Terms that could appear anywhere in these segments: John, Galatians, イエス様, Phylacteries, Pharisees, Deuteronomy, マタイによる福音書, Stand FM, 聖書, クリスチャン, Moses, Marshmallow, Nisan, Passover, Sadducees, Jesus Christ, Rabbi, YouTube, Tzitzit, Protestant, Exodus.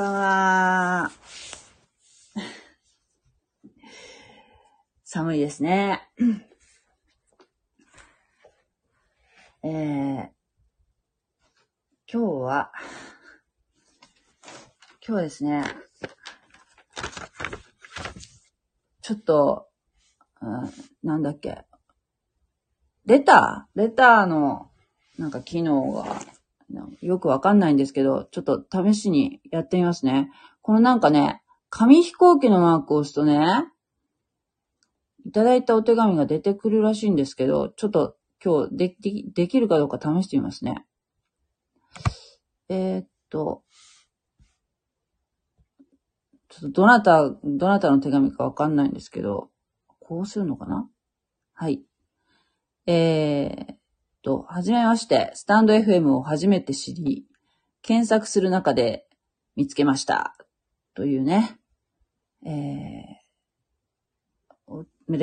ばんは。寒いですね。今日はですね、ちょっと、レターの、なんか機能が、よくわかんないんですけど、ちょっと試しにやってみますね。このなんかね、紙飛行機のマークを押すとね、いただいたお手紙が出てくるらしいんですけど、ちょっと今日できるかどうか試してみますね。ちょっとどなたの手紙かわかんないんですけど、こうするのかな?はい。はじめまして、スタンド FM を初めて知り、検索する中で見つけました。というね、レ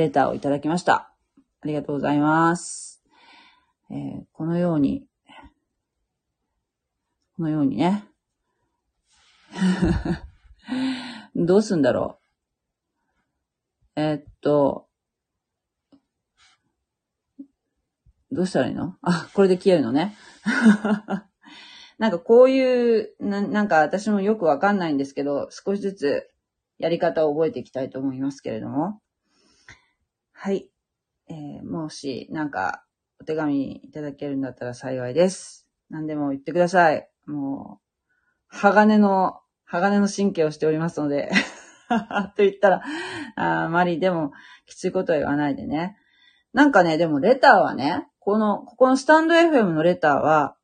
ターをいただきました。ありがとうございます。このようにね。どうすんだろう。どうしたらいいの?あ、これで消えるのね。なんかこういう、なんか私もよくわかんないんですけど、少しずつやり方を覚えていきたいと思いますけれども。はい。もしなんかお手紙いただけるんだったら幸いです。何でも言ってください。もう、鋼の神経をしておりますので。と言ったら、あまりでもきついことは言わないでね。なんかね、でもレターはね、ここのスタンド FM のレターは、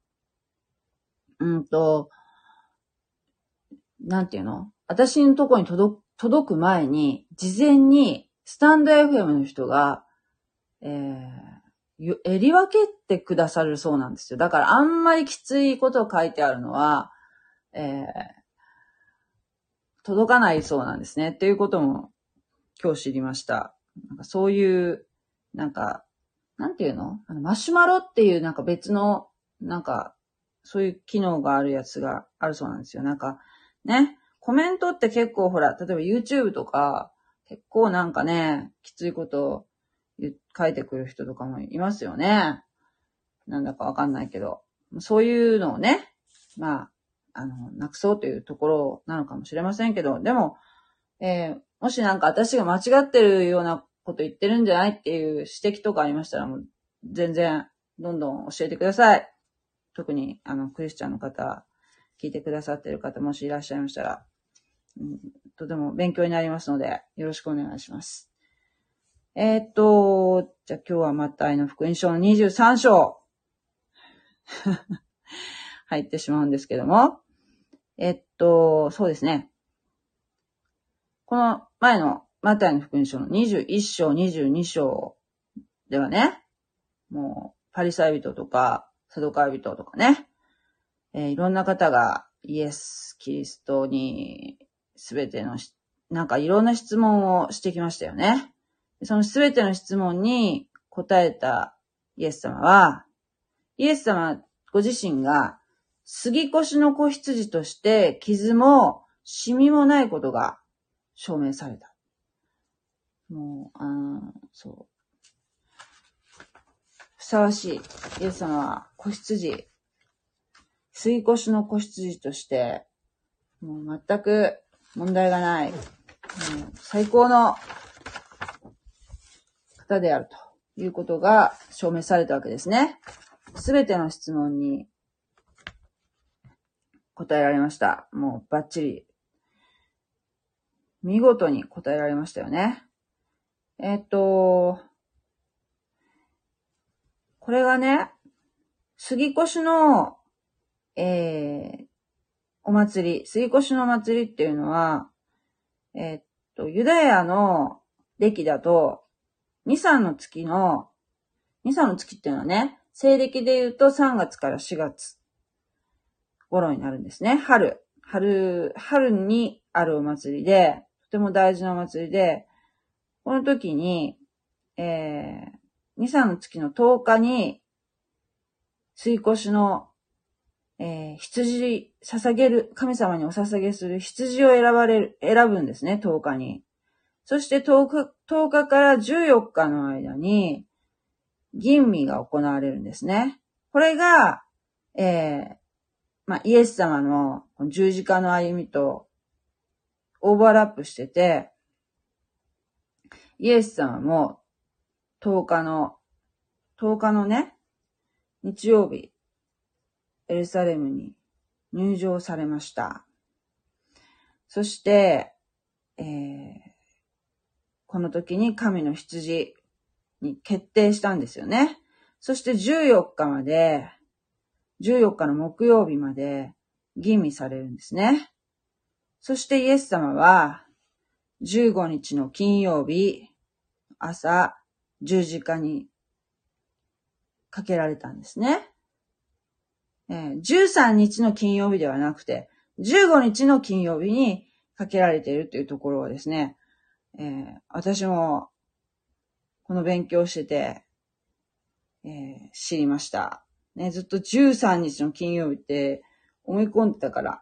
なんていうの?私のとこに届く前に、事前に、スタンド FM の人が、襟分けてくださるそうなんですよ。だからあんまりきついことを書いてあるのは、届かないそうなんですね。っていうことも今日知りました。なんかそういう、なんか、なんていうの?マシュマロっていうなんか別の、なんか、そういう機能があるやつがあるそうなんですよ。なんか、ね、コメントって結構ほら、例えば YouTube とか、結構なんかね、きついことを書いてくる人とかもいますよね。なんだかわかんないけど。そういうのをね、まあ、なくそうというところなのかもしれませんけど、でも、もしなんか私が間違ってるようなこと言ってるんじゃないっていう指摘とかありましたら、もう全然どんどん教えてください。特にクリスチャンの方、聞いてくださってる方もしいらっしゃいましたら、とても勉強になりますのでよろしくお願いします。じゃあ今日はマタイの福音書の23章入ってしまうんですけども、そうですね。この前のマタイの福音書の21章、22章ではね、もうパリサイ人とかサドカイ人とかね、いろんな方がイエス・キリストにすべての、なんかいろんな質問をしてきましたよね。そのすべての質問に答えたイエス様は、イエス様ご自身が杉越の子羊として傷もシミもないことが証明された。もう、ふさわしい。イエス様は子羊、杉越の子羊として、もう全く問題がない、もう最高の方であるということが証明されたわけですね。すべての質問に答えられました。もうバッチリ。見事に答えられましたよね。これがね、杉越の、お祭り、杉越のお祭りっていうのは、ユダヤの暦だと、ニサの月っていうのはね、西暦で言うと3月から4月頃になるんですね。春にあるお祭りで、とても大事なお祭りで、この時に、ニサの月の10日に、杉越の羊捧げる、神様にお捧げする羊を選ぶんですね、10日に。そして10日から14日の間に、吟味が行われるんですね。これが、イエス様の十字架の歩みとオーバーラップしてて、イエス様も10日のね、日曜日、エルサレムに入場されました。そして、この時に神の羊に決定したんですよね。そして14日の木曜日まで吟味されるんですね。そしてイエス様は15日の金曜日朝十字架にかけられたんですね。13日の金曜日ではなくて15日の金曜日にかけられているというところをですね、私もこの勉強してて、知りました。ね、ずっと13日の金曜日って思い込んでたから、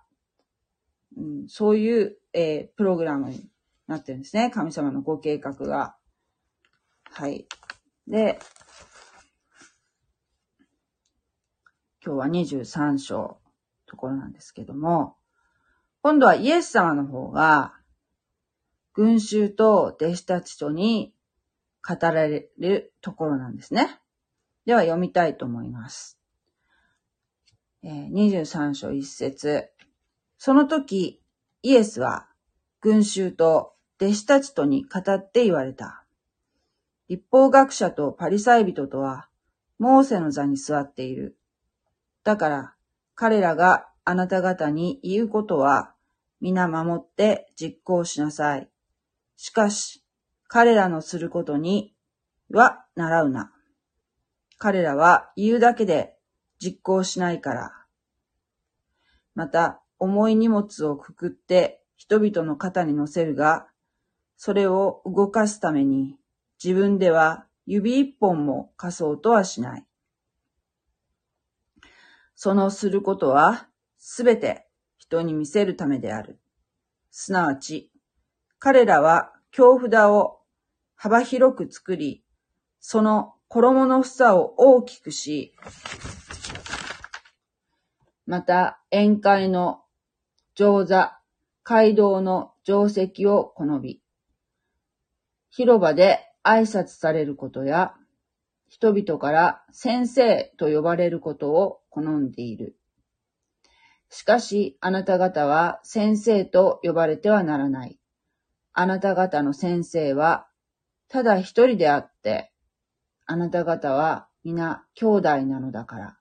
そういう、プログラムになってるんですね。神様のご計画が。はい。で、今日は23章ところなんですけども、今度はイエス様の方が、群衆と弟子たちとに語られるところなんですね。では読みたいと思います。23章1節。その時、イエスは群衆と弟子たちとに語って言われた。律法学者とパリサイ人とは、モーセの座に座っている。だから、彼らがあなた方に言うことは、皆守って実行しなさい。しかし、彼らのすることには習うな。彼らは言うだけで実行しないから。また、重い荷物をくくって人々の肩に乗せるが、それを動かすために自分では指一本も貸そうとはしない。そのすることはすべて人に見せるためである。すなわち、彼らは京札を幅広く作り、その衣の房を大きくし、また宴会の上座、街道の定席を好み、広場で挨拶されることや、人々から先生と呼ばれることを好んでいる。しかしあなた方は先生と呼ばれてはならない。あなた方の先生はただ一人であって、あなた方は皆兄弟なのだから。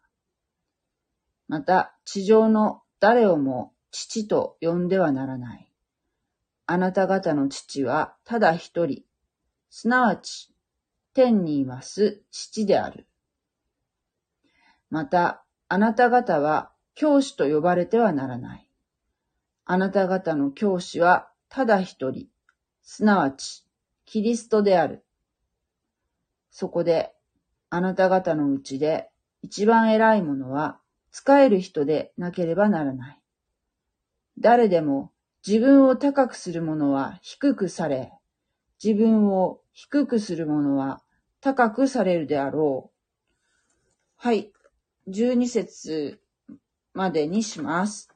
また地上の誰をも父と呼んではならない。あなた方の父はただ一人、すなわち天にいます父である。またあなた方は教師と呼ばれてはならない。あなた方の教師はただ一人、すなわちキリストである。そこで、あなた方のうちで一番偉いものは仕える人でなければならない。誰でも自分を高くするものは低くされ、自分を低くするものは高くされるであろう。はい、12節までにします。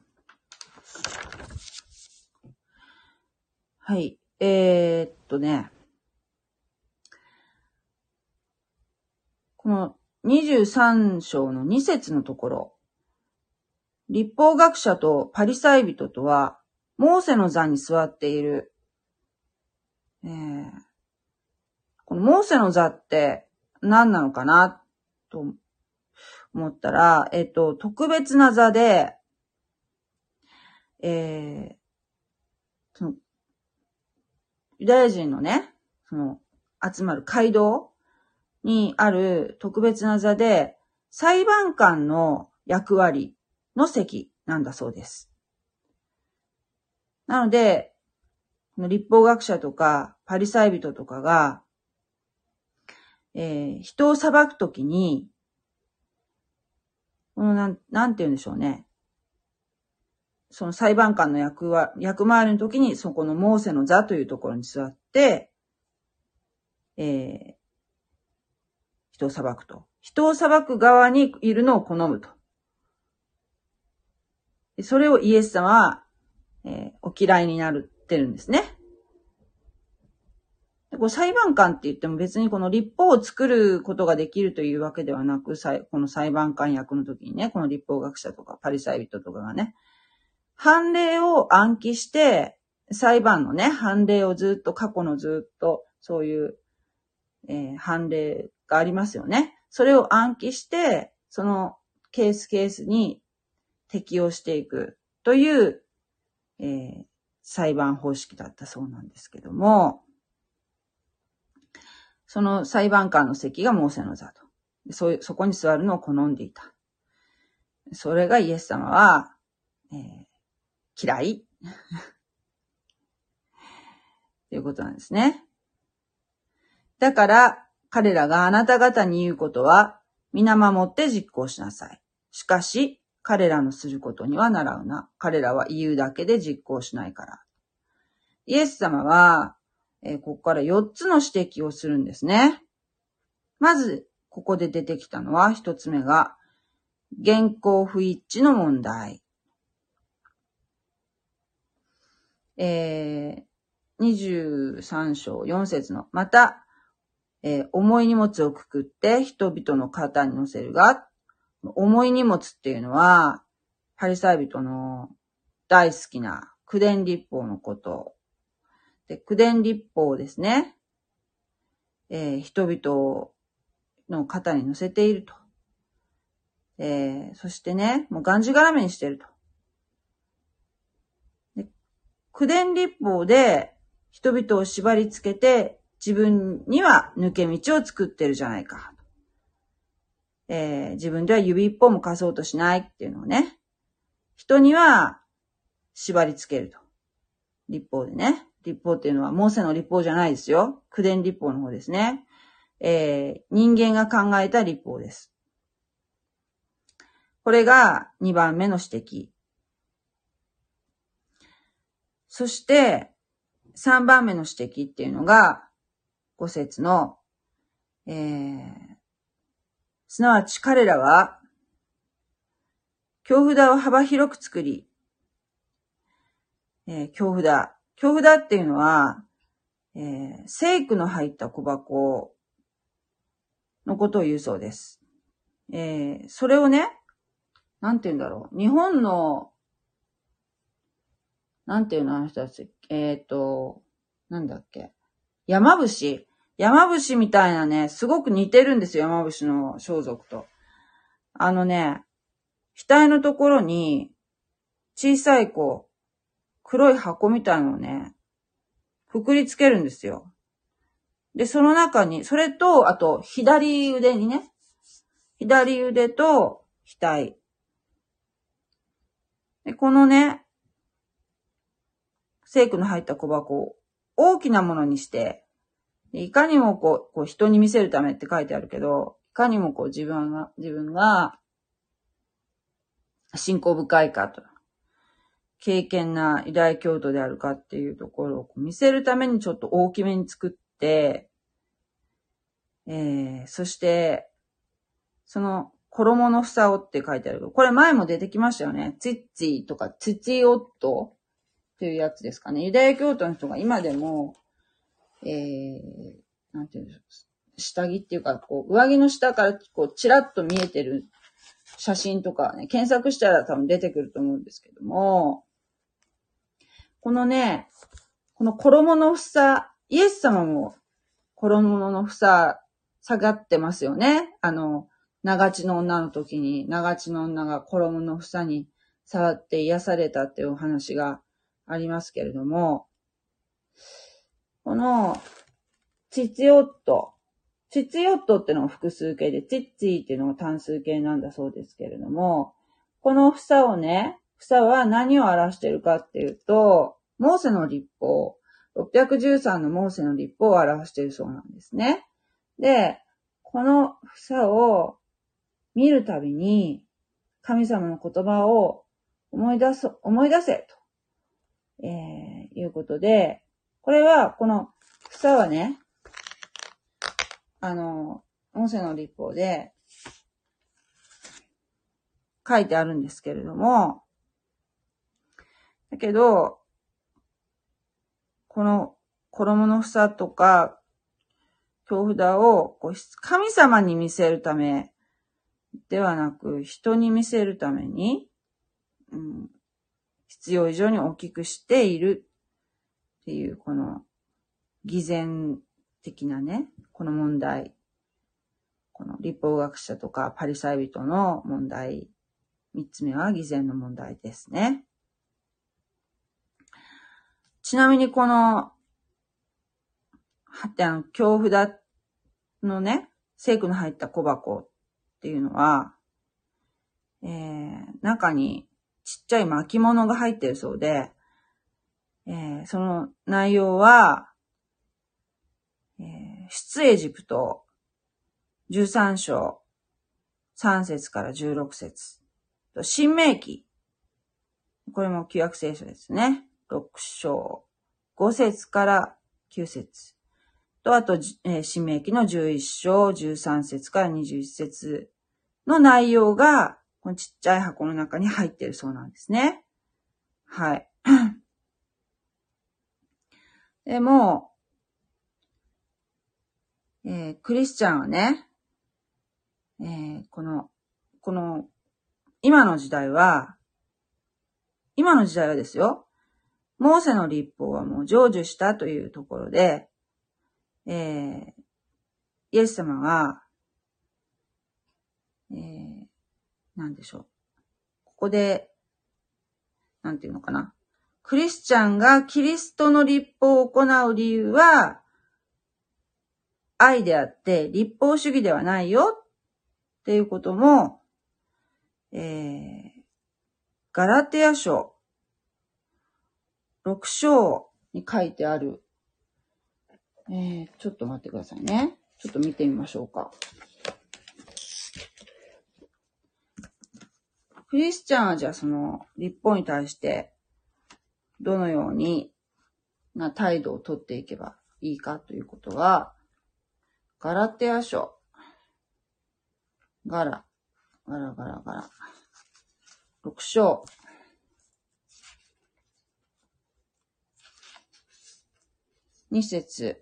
はい。この23章の2節のところ。律法学者とパリサイ人とは、モーセの座に座っている。このモーセの座って何なのかなと思ったら、特別な座で、ユダヤ人のね、集まる会堂にある特別な座で、裁判官の役割の席なんだそうです。なので、律法学者とかパリサイ人とかが、人を裁くときに、なんて言うんでしょうね。その裁判官の役回りの時に、そこのモーセの座というところに座って、人を裁くと。人を裁く側にいるのを好むと。それをイエス様は、お嫌いになってるんですね。裁判官って言っても別にこの律法を作ることができるというわけではなく、この裁判官役の時にね、この律法学者とかパリサイ人とかがね、判例を暗記して、裁判のね、判例をずっと、過去のずっと、そういう、判例がありますよね。それを暗記して、そのケースに適用していくという、裁判方式だったそうなんですけども、その裁判官の席がモーセの座と。そこに座るのを好んでいた。それがイエス様は、嫌いということなんですね。だから彼らがあなた方に言うことは皆守って実行しなさい。しかし彼らのすることにはならうな。彼らは言うだけで実行しないから。イエス様は、ここから4つの指摘をするんですね。まず、ここで出てきたのは1つ目が、言行不一致の問題。23章4節の、また、重い荷物をくくって人々の肩に乗せるが、重い荷物っていうのは、パリサイ人の大好きな九伝律法のこと。で、九伝律法ですね。人々の肩に乗せていると。そしてね、もうがんじがらめにしていると。九伝律法で人々を縛り付けて自分には抜け道を作ってるじゃないか。自分では指一本も貸そうとしないっていうのをね、人には縛り付けると。律法でね。律法っていうのはモーセの律法じゃないですよ。九伝律法の方ですね。人間が考えた律法です。これが2番目の指摘。そして、3番目の指摘っていうのが、5節の、すなわち彼らは、経札を幅広く作り、経札っていうのは、聖句の入った小箱のことを言うそうです。それをね、なんて言うんだろう。日本の、なんていうのあの人たち、なんだっけ。山伏みたいなね、すごく似てるんですよ、山伏の装束と。あのね、額のところに、小さい黒い箱みたいなのをね、くくりつけるんですよ。で、その中に、それと、あと、左腕にね、左腕と額。で、このね、聖句の入った小箱を大きなものにして、いかにもこう人に見せるためって書いてあるけど、いかにも自分が信仰深いかと、敬虔なユダヤ教徒であるかっていうところを見せるためにちょっと大きめに作って、そして、その衣の房をって書いてあるけど、これ前も出てきましたよね。ツッチーとかツチオットっていうやつですかね。ユダヤ教徒の人が今でも、なんていうんでしょう。下着っていうか、上着の下からちらっと見えてる写真とかね、検索したら多分出てくると思うんですけども、このね、この衣の房、イエス様も衣の房下がってますよね。長血の女の時に、長血の女が衣の房に触って癒されたっていうお話がありますけれども、この、チチオットってのが複数形で、チッチーっていうのが単数形なんだそうですけれども、この房をね、房は何を表しているかっていうと、モーセの律法、613のモーセの律法を表しているそうなんですね。で、この房を見るたびに、神様の言葉を思い出せと、いうことで、これはこの房はね、音声の律法で書いてあるんですけれども、だけどこの衣の房とか京札をこう神様に見せるためではなく、人に見せるために、必要以上に大きくしているっていう、この偽善的なね、この問題、この律法学者とかパリサイ人の問題、3つ目は偽善の問題ですね。ちなみにこの、京札のね、聖句の入った小箱っていうのは、中にちっちゃい巻物が入ってるそうで、その内容は、出エジプト13章3節から16節と、申命記、これも旧約聖書ですね、6章5節から9節と、あと申命記の11章13節から21節の内容がこのちっちゃい箱の中に入っているそうなんですね。はい。でも、クリスチャンはね、この、今の時代はですよ、モーセの律法はもう成就したというところで、イエス様が、なんでしょう。ここで、なんていうのかな。クリスチャンがキリストの律法を行う理由は、愛であって、立法主義ではないよ、っていうことも、ガラテヤ書、6章に書いてある。ちょっと待ってくださいね。ちょっと見てみましょうか。クリスチャンはじゃあその、立法に対して、どのような態度をとっていけばいいかということは、ガラテヤ書。ガラ。6章。2節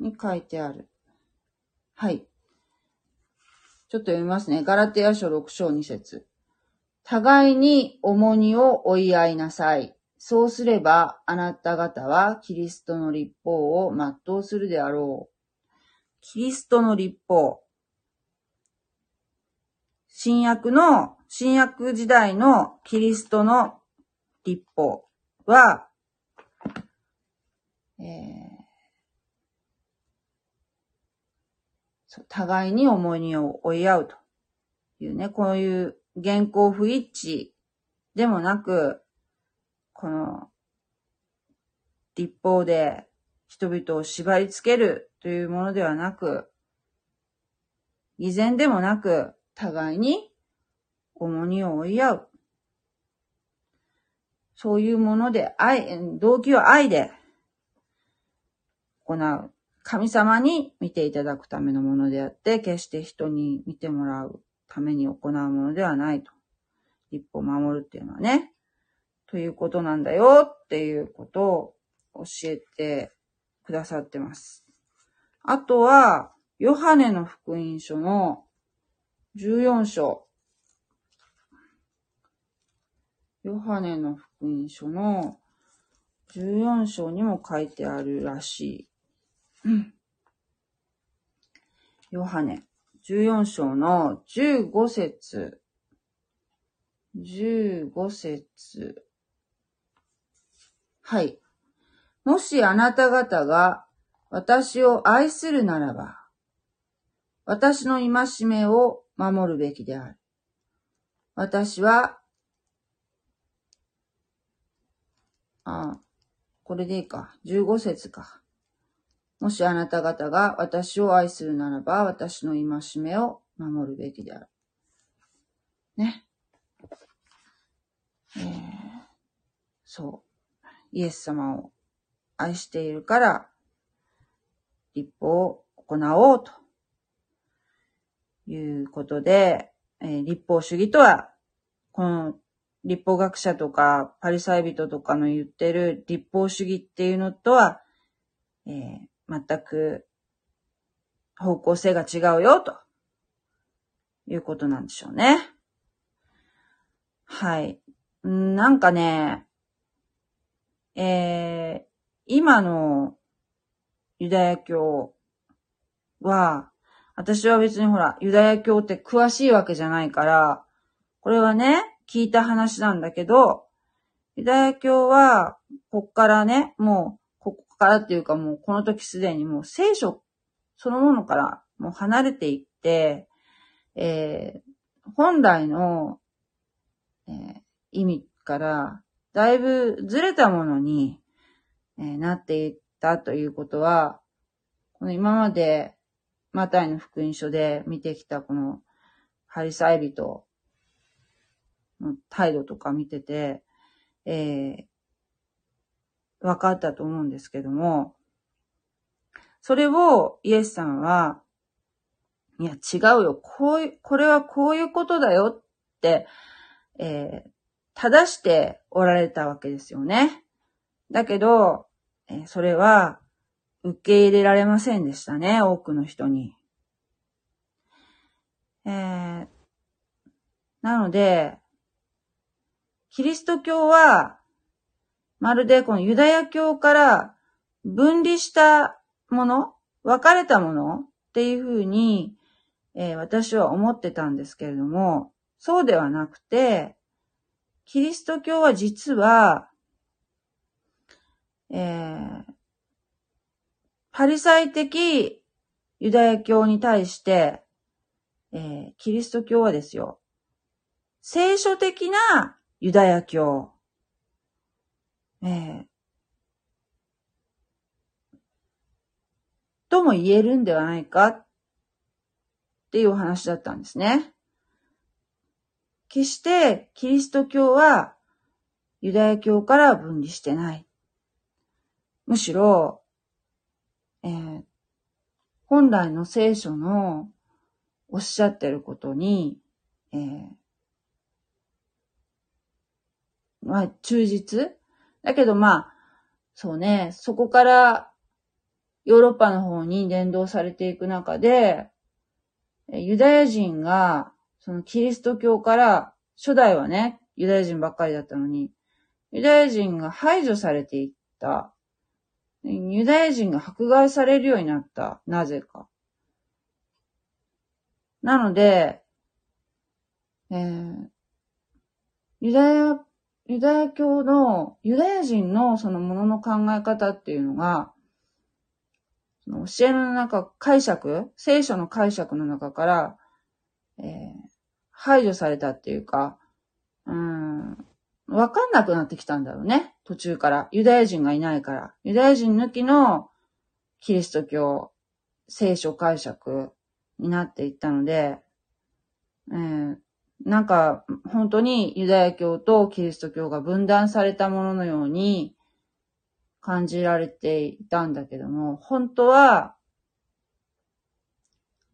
に書いてある。はい。ちょっと読みますね。ガラテヤ書6章2節。互いに重荷を負い合いなさい。そうすれば、あなた方はキリストの律法を全うするであろう。キリストの律法。新約時代のキリストの律法は、互いに重荷を負い合うというね、こういう言行不一致でもなく、この、律法で人々を縛り付けるというものではなく、偽善でもなく、互いに重荷を負い合う。そういうもので、動機は愛で行う。神様に見ていただくためのものであって、決して人に見てもらうために行うものではないと。律法を守るっていうのはね。ということなんだよっていうことを教えてくださってます。あとは、ヨハネの福音書の14章。ヨハネの福音書の14章にも書いてあるらしい。ヨハネ14章の15節。はい。もしあなた方が私を愛するならば、私の戒めを守るべきである。私は、これでいいか。15節か。もしあなた方が私を愛するならば、私の戒めを守るべきである。ね。そう。イエス様を愛しているから、律法を行おうということで、律法主義とは、この律法学者とかパリサイ人とかの言ってる律法主義っていうのとは、全く方向性が違うよということなんでしょうね。はい。なんかね、今のユダヤ教は、私は別にほら、ユダヤ教って詳しいわけじゃないから、これはね、聞いた話なんだけど、ユダヤ教は、こっからね、もう、ここからっていうかもう、この時すでにもう聖書そのものからもう離れていって、本来の、意味から、だいぶずれたものに、なっていったということは、この今まで、マタイの福音書で見てきたこのパリサイ人の態度とか見てて、分かったと思うんですけども、それをイエスさんは、いや違うよ、これはこういうことだよって、正しておられたわけですよね。だけど、それは受け入れられませんでしたね、多くの人に。なので、キリスト教は、まるでこのユダヤ教から分離したもの、分かれたものっていうふうに、私は思ってたんですけれども、そうではなくて、キリスト教は実は、パリサイ的ユダヤ教に対して、キリスト教はですよ、聖書的なユダヤ教、とも言えるんではないかっていうお話だったんですね。決してキリスト教はユダヤ教から分離してない。むしろ、本来の聖書のおっしゃってることに、まあ、忠実だけどまあ、そうね、そこからヨーロッパの方に伝道されていく中で、ユダヤ人が、そのキリスト教から、初代はね、ユダヤ人ばっかりだったのに、ユダヤ人が排除されていった。ユダヤ人が迫害されるようになった。なぜか。なので、ユダヤ教の、ユダヤ人のそのものの考え方っていうのが、その教えの中、解釈、聖書の解釈の中から、排除されたっていうか、わかんなくなってきたんだろうね。途中から。ユダヤ人がいないから。ユダヤ人抜きのキリスト教、聖書解釈になっていったので、なんか、本当にユダヤ教とキリスト教が分断されたもののように感じられていたんだけども、本当は、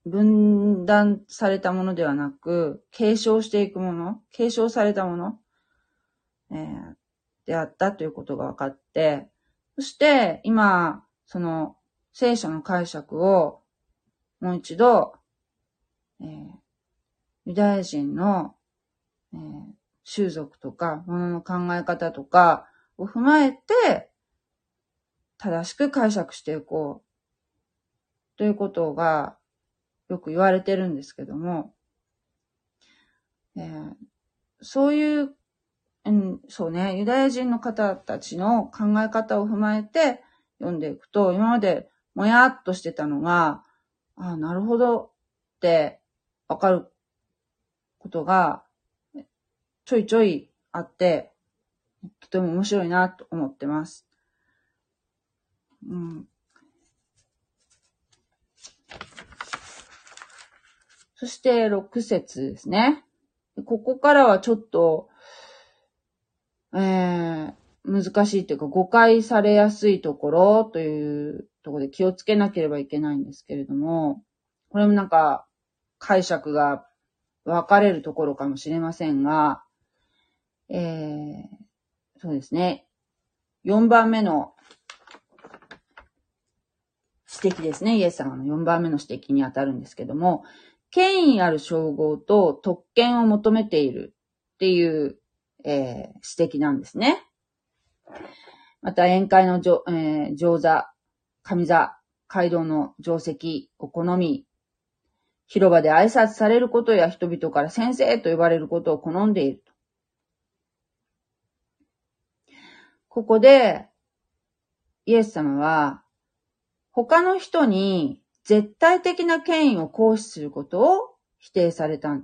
分断されたものではなく、継承していくもの、継承されたもの、であったということが分かって、そして今、その聖書の解釈をもう一度、ユダヤ人の、習俗とか、ものの考え方とかを踏まえて、正しく解釈していこうということが、よく言われてるんですけども、そういう、そうね、ユダヤ人の方たちの考え方を踏まえて読んでいくと、今までもやっとしてたのが、あ、なるほどってわかることがちょいちょいあって、とても面白いなと思ってます。そして6節ですね。ここからはちょっと、難しいというか誤解されやすいところというところで気をつけなければいけないんですけれども、これもなんか解釈が分かれるところかもしれませんが、そうですね。4番目の指摘ですね。イエス様の4番目の指摘にあたるんですけども、権威ある称号と特権を求めているっていう、指摘なんですね。また宴会の上座、上座、街道の定席を好み、広場で挨拶されることや人々から先生と呼ばれることを好んでいると。ここでイエス様は他の人に絶対的な権威を行使することを否定された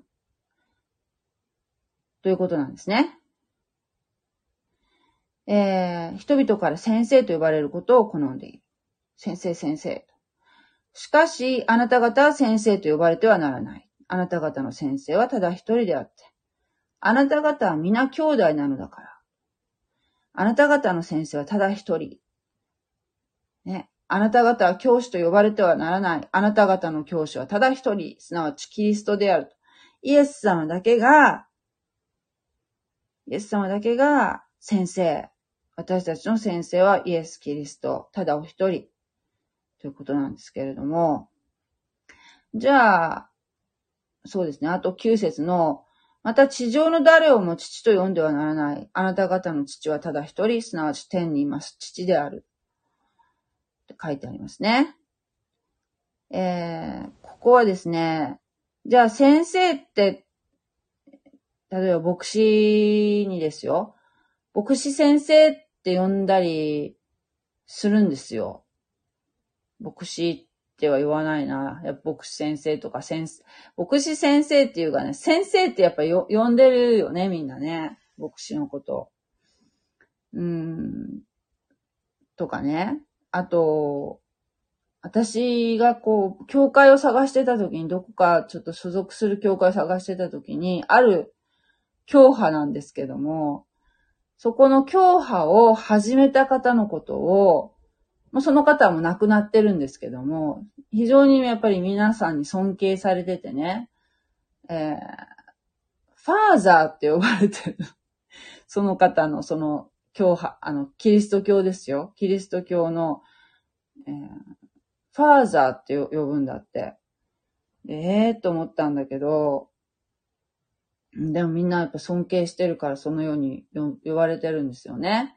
ということなんですね。人々から先生と呼ばれることを好んでいる。先生、先生。しかし、あなた方は先生と呼ばれてはならない。あなた方の先生はただ一人であって。あなた方は皆兄弟なのだから。あなた方の先生はただ一人。ね。あなた方は教師と呼ばれてはならない。あなた方の教師はただ一人。すなわちキリストである。イエス様だけが先生。私たちの先生はイエス・キリスト、ただお一人、ということなんですけれども。じゃあ、そうですね。あと9節の、また地上の誰をも父と呼んではならない。あなた方の父はただ一人、すなわち天にいます父である。って書いてありますね。ここはですね、じゃあ先生って、例えば牧師にですよ。牧師先生って呼んだりするんですよ。牧師っては言わないな。やっぱ牧師先生とか牧師先生っていうかね、先生ってやっぱ呼んでるよね、みんなね。牧師のこと。とかね。あと、私が教会を探してた時に、どこかちょっと所属する教会を探してた時に、ある教派なんですけども、そこの教派を始めた方のことを、もうその方はもう亡くなってるんですけども、非常にやっぱり皆さんに尊敬されててね、ファーザーって呼ばれてる。その方のその教派、キリスト教ですよ。キリスト教の、ファーザーって呼ぶんだって。と思ったんだけど、でもみんなやっぱ尊敬してるからそのように言われてるんですよね。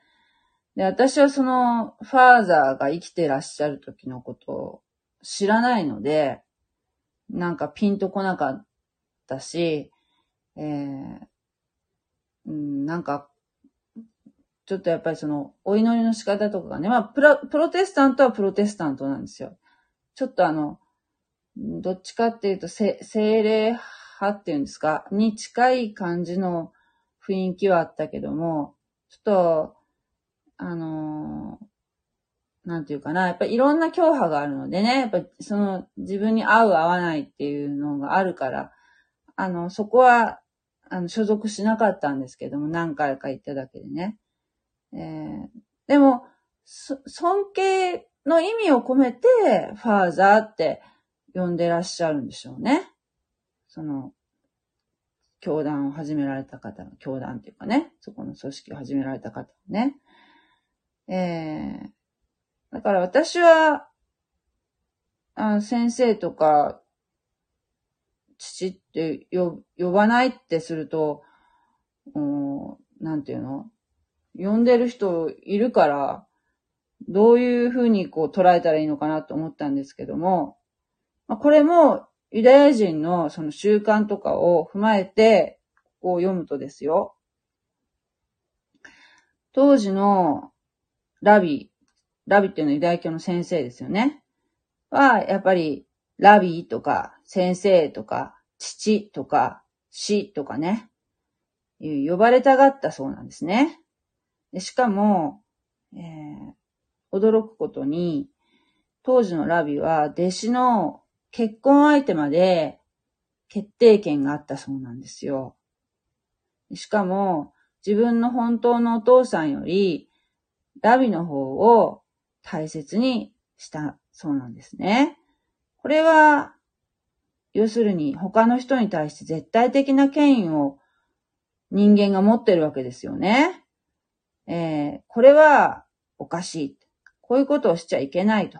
で、私はそのファーザーが生きてらっしゃる時のことを知らないので、なんかピンとこなかったし、なんか、ちょっとやっぱりそのお祈りの仕方とかがね、まあプロテスタントはプロテスタントなんですよ。ちょっとどっちかっていうと聖霊派っていうんですかに近い感じの雰囲気はあったけども、ちょっと、なんていうかな、やっぱりいろんな教派があるのでね、やっぱその自分に合う合わないっていうのがあるから、そこは、所属しなかったんですけども、何回か行っただけでね。でも、尊敬の意味を込めて、ファーザーって呼んでらっしゃるんでしょうね。その、教団を始められた方の、教団っていうかね、そこの組織を始められた方のね。だから私は、先生とか、父って呼ばないってすると、なんていうの？呼んでる人いるから、どういうふうに捉えたらいいのかなと思ったんですけども、これも、ユダヤ人のその習慣とかを踏まえて、ここを読むとですよ。当時のラビっていうのはユダヤ教の先生ですよね。は、やっぱり、ラビとか、先生とか、父とか、師とかね、呼ばれたがったそうなんですね。でしかも、驚くことに、当時のラビは弟子の結婚相手まで決定権があったそうなんですよ。しかも自分の本当のお父さんよりラビの方を大切にしたそうなんですね。これは要するに他の人に対して絶対的な権威を人間が持ってるわけですよね。これはおかしい。こういうことをしちゃいけないと。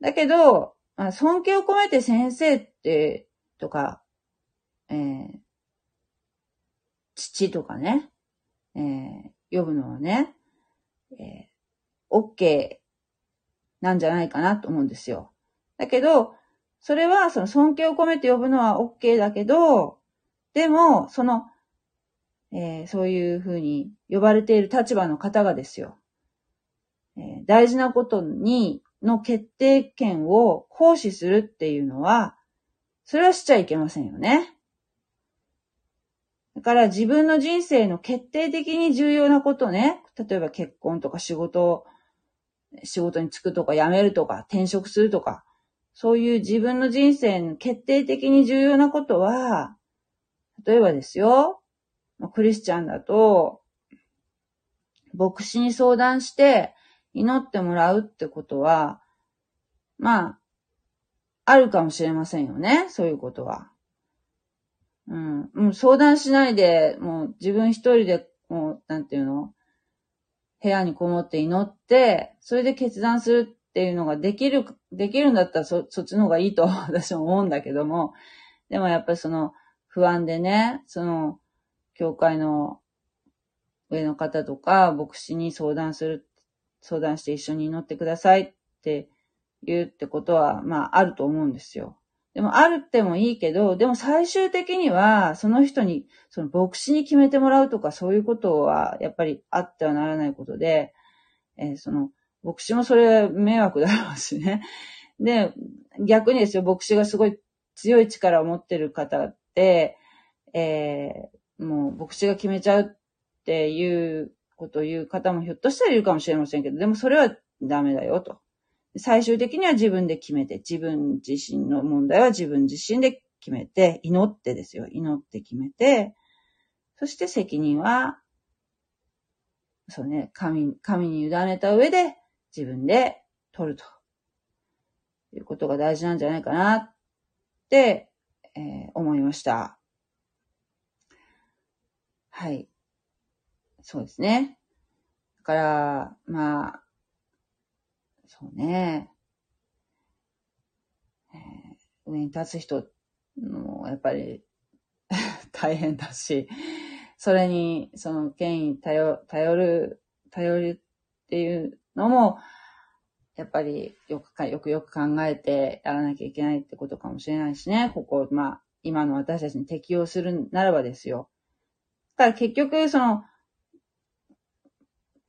だけど、尊敬を込めて先生って、とか、父とかね、呼ぶのはね、OK なんじゃないかなと思うんですよ。だけど、それはその尊敬を込めて呼ぶのは OK だけど、でも、その、そういうふうに呼ばれている立場の方がですよ、大事なことに、の決定権を行使するっていうのは、それはしちゃいけませんよね。だから自分の人生の決定的に重要なことね、例えば結婚とか仕事に就くとか辞めるとか転職するとか、そういう自分の人生の決定的に重要なことは、例えばですよ、クリスチャンだと、牧師に相談して祈ってもらうってことは、あるかもしれませんよね、そういうことは。もう相談しないで、もう自分一人で、もう、部屋にこもって祈って、それで決断するっていうのができるんだったらそっちの方がいいと私は思うんだけども、でもやっぱりその不安でね、その、教会の上の方とか、牧師に相談して一緒に祈ってくださいって言うってことは、あると思うんですよ。でもあるってもいいけど、でも最終的には、その人に、その牧師に決めてもらうとか、そういうことは、やっぱりあってはならないことで、牧師もそれ迷惑だろうしね。で、逆にですよ、牧師がすごい強い力を持ってる方って、もう牧師が決めちゃうっていうことを言う方もひょっとしたらいるかもしれませんけど、でもそれはダメだよと。最終的には自分で決めて、自分自身の問題は自分自身で決めて、祈ってですよ。祈って決めて、そして責任は、そうね、神に委ねた上で自分で取ると。いうことが大事なんじゃないかなって、思いました。はい。そうですね。だから、そうね。上に立つ人もやっぱり大変だし、それにその権威頼るっていうのも、やっぱりよく考えてやらなきゃいけないってことかもしれないしね。ここ、今の私たちに適用するならばですよ。だから結局、その、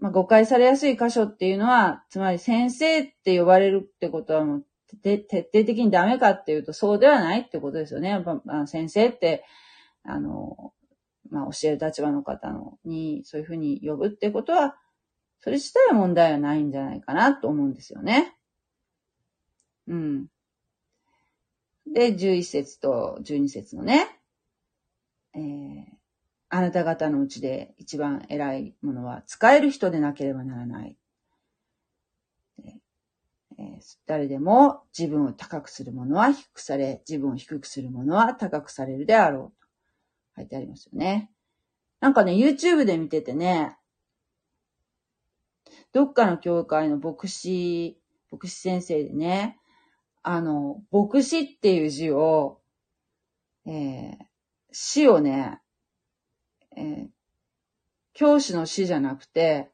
誤解されやすい箇所っていうのは、つまり先生って呼ばれるってことはもう徹底的にダメかっていうとそうではないってことですよね。やっぱ先生って、教える立場の方にそういうふうに呼ぶってことは、それ自体は問題はないんじゃないかなと思うんですよね。うん。で、11節と12節のね、あなた方のうちで一番偉いものは使える人でなければならない。誰でも自分を高くする者は低くされ、自分を低くする者は高くされるであろうと書いてありますよね。なんかね、YouTube で見ててね、どっかの教会の牧師先生でね、牧師っていう字を、死をね、教師の師じゃなくて、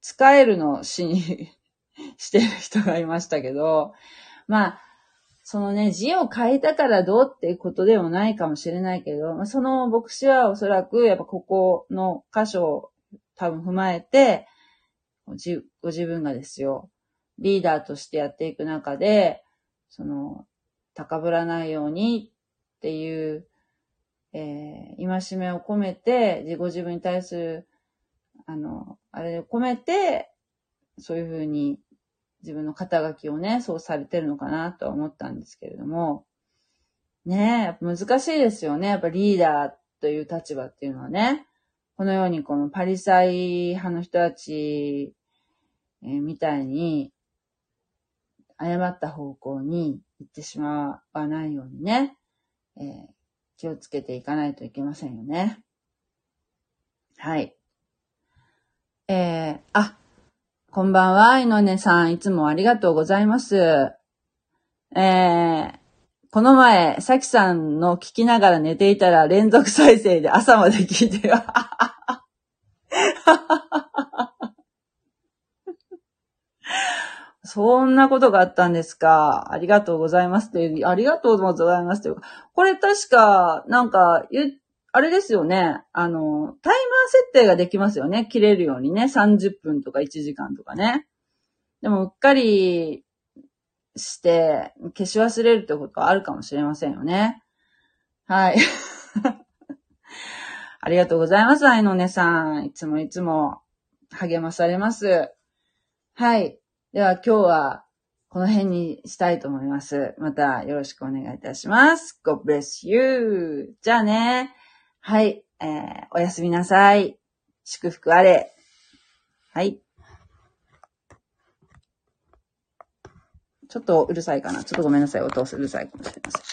使えるの師にしてる人がいましたけど、そのね、字を変えたからどうっていうことでもないかもしれないけど、その牧師はおそらく、やっぱここの箇所を多分踏まえて、ご自分がですよ、リーダーとしてやっていく中で、その、高ぶらないようにっていう、戒めを込めて、自分に対する、あれを込めて、そういうふうに自分の肩書きをね、そうされてるのかなとは思ったんですけれども、ねえ、やっぱ難しいですよね。やっぱリーダーという立場っていうのはね、このようにこのパリサイ派の人たちみたいに誤った方向に行ってしまわないようにね、気をつけていかないといけませんよね。はい。こんばんは、いのねさん、いつもありがとうございます。この前、さきさんの聞きながら寝ていたら連続再生で朝まで聞いてよ。そんなことがあったんですか。ありがとうございますっていう、ありがとうございますっていう。これ確か、なんか、あれですよね。タイマー設定ができますよね。切れるようにね。30分とか1時間とかね。でも、うっかりして、消し忘れるってことはあるかもしれませんよね。はい。ありがとうございます、愛のねさん。いつもいつも励まされます。はい。では今日はこの辺にしたいと思います。またよろしくお願いいたします。God bless you! じゃあね。はい、おやすみなさい。祝福あれ。はい。ちょっとうるさいかな。ちょっとごめんなさい。音うるさいかもしれません。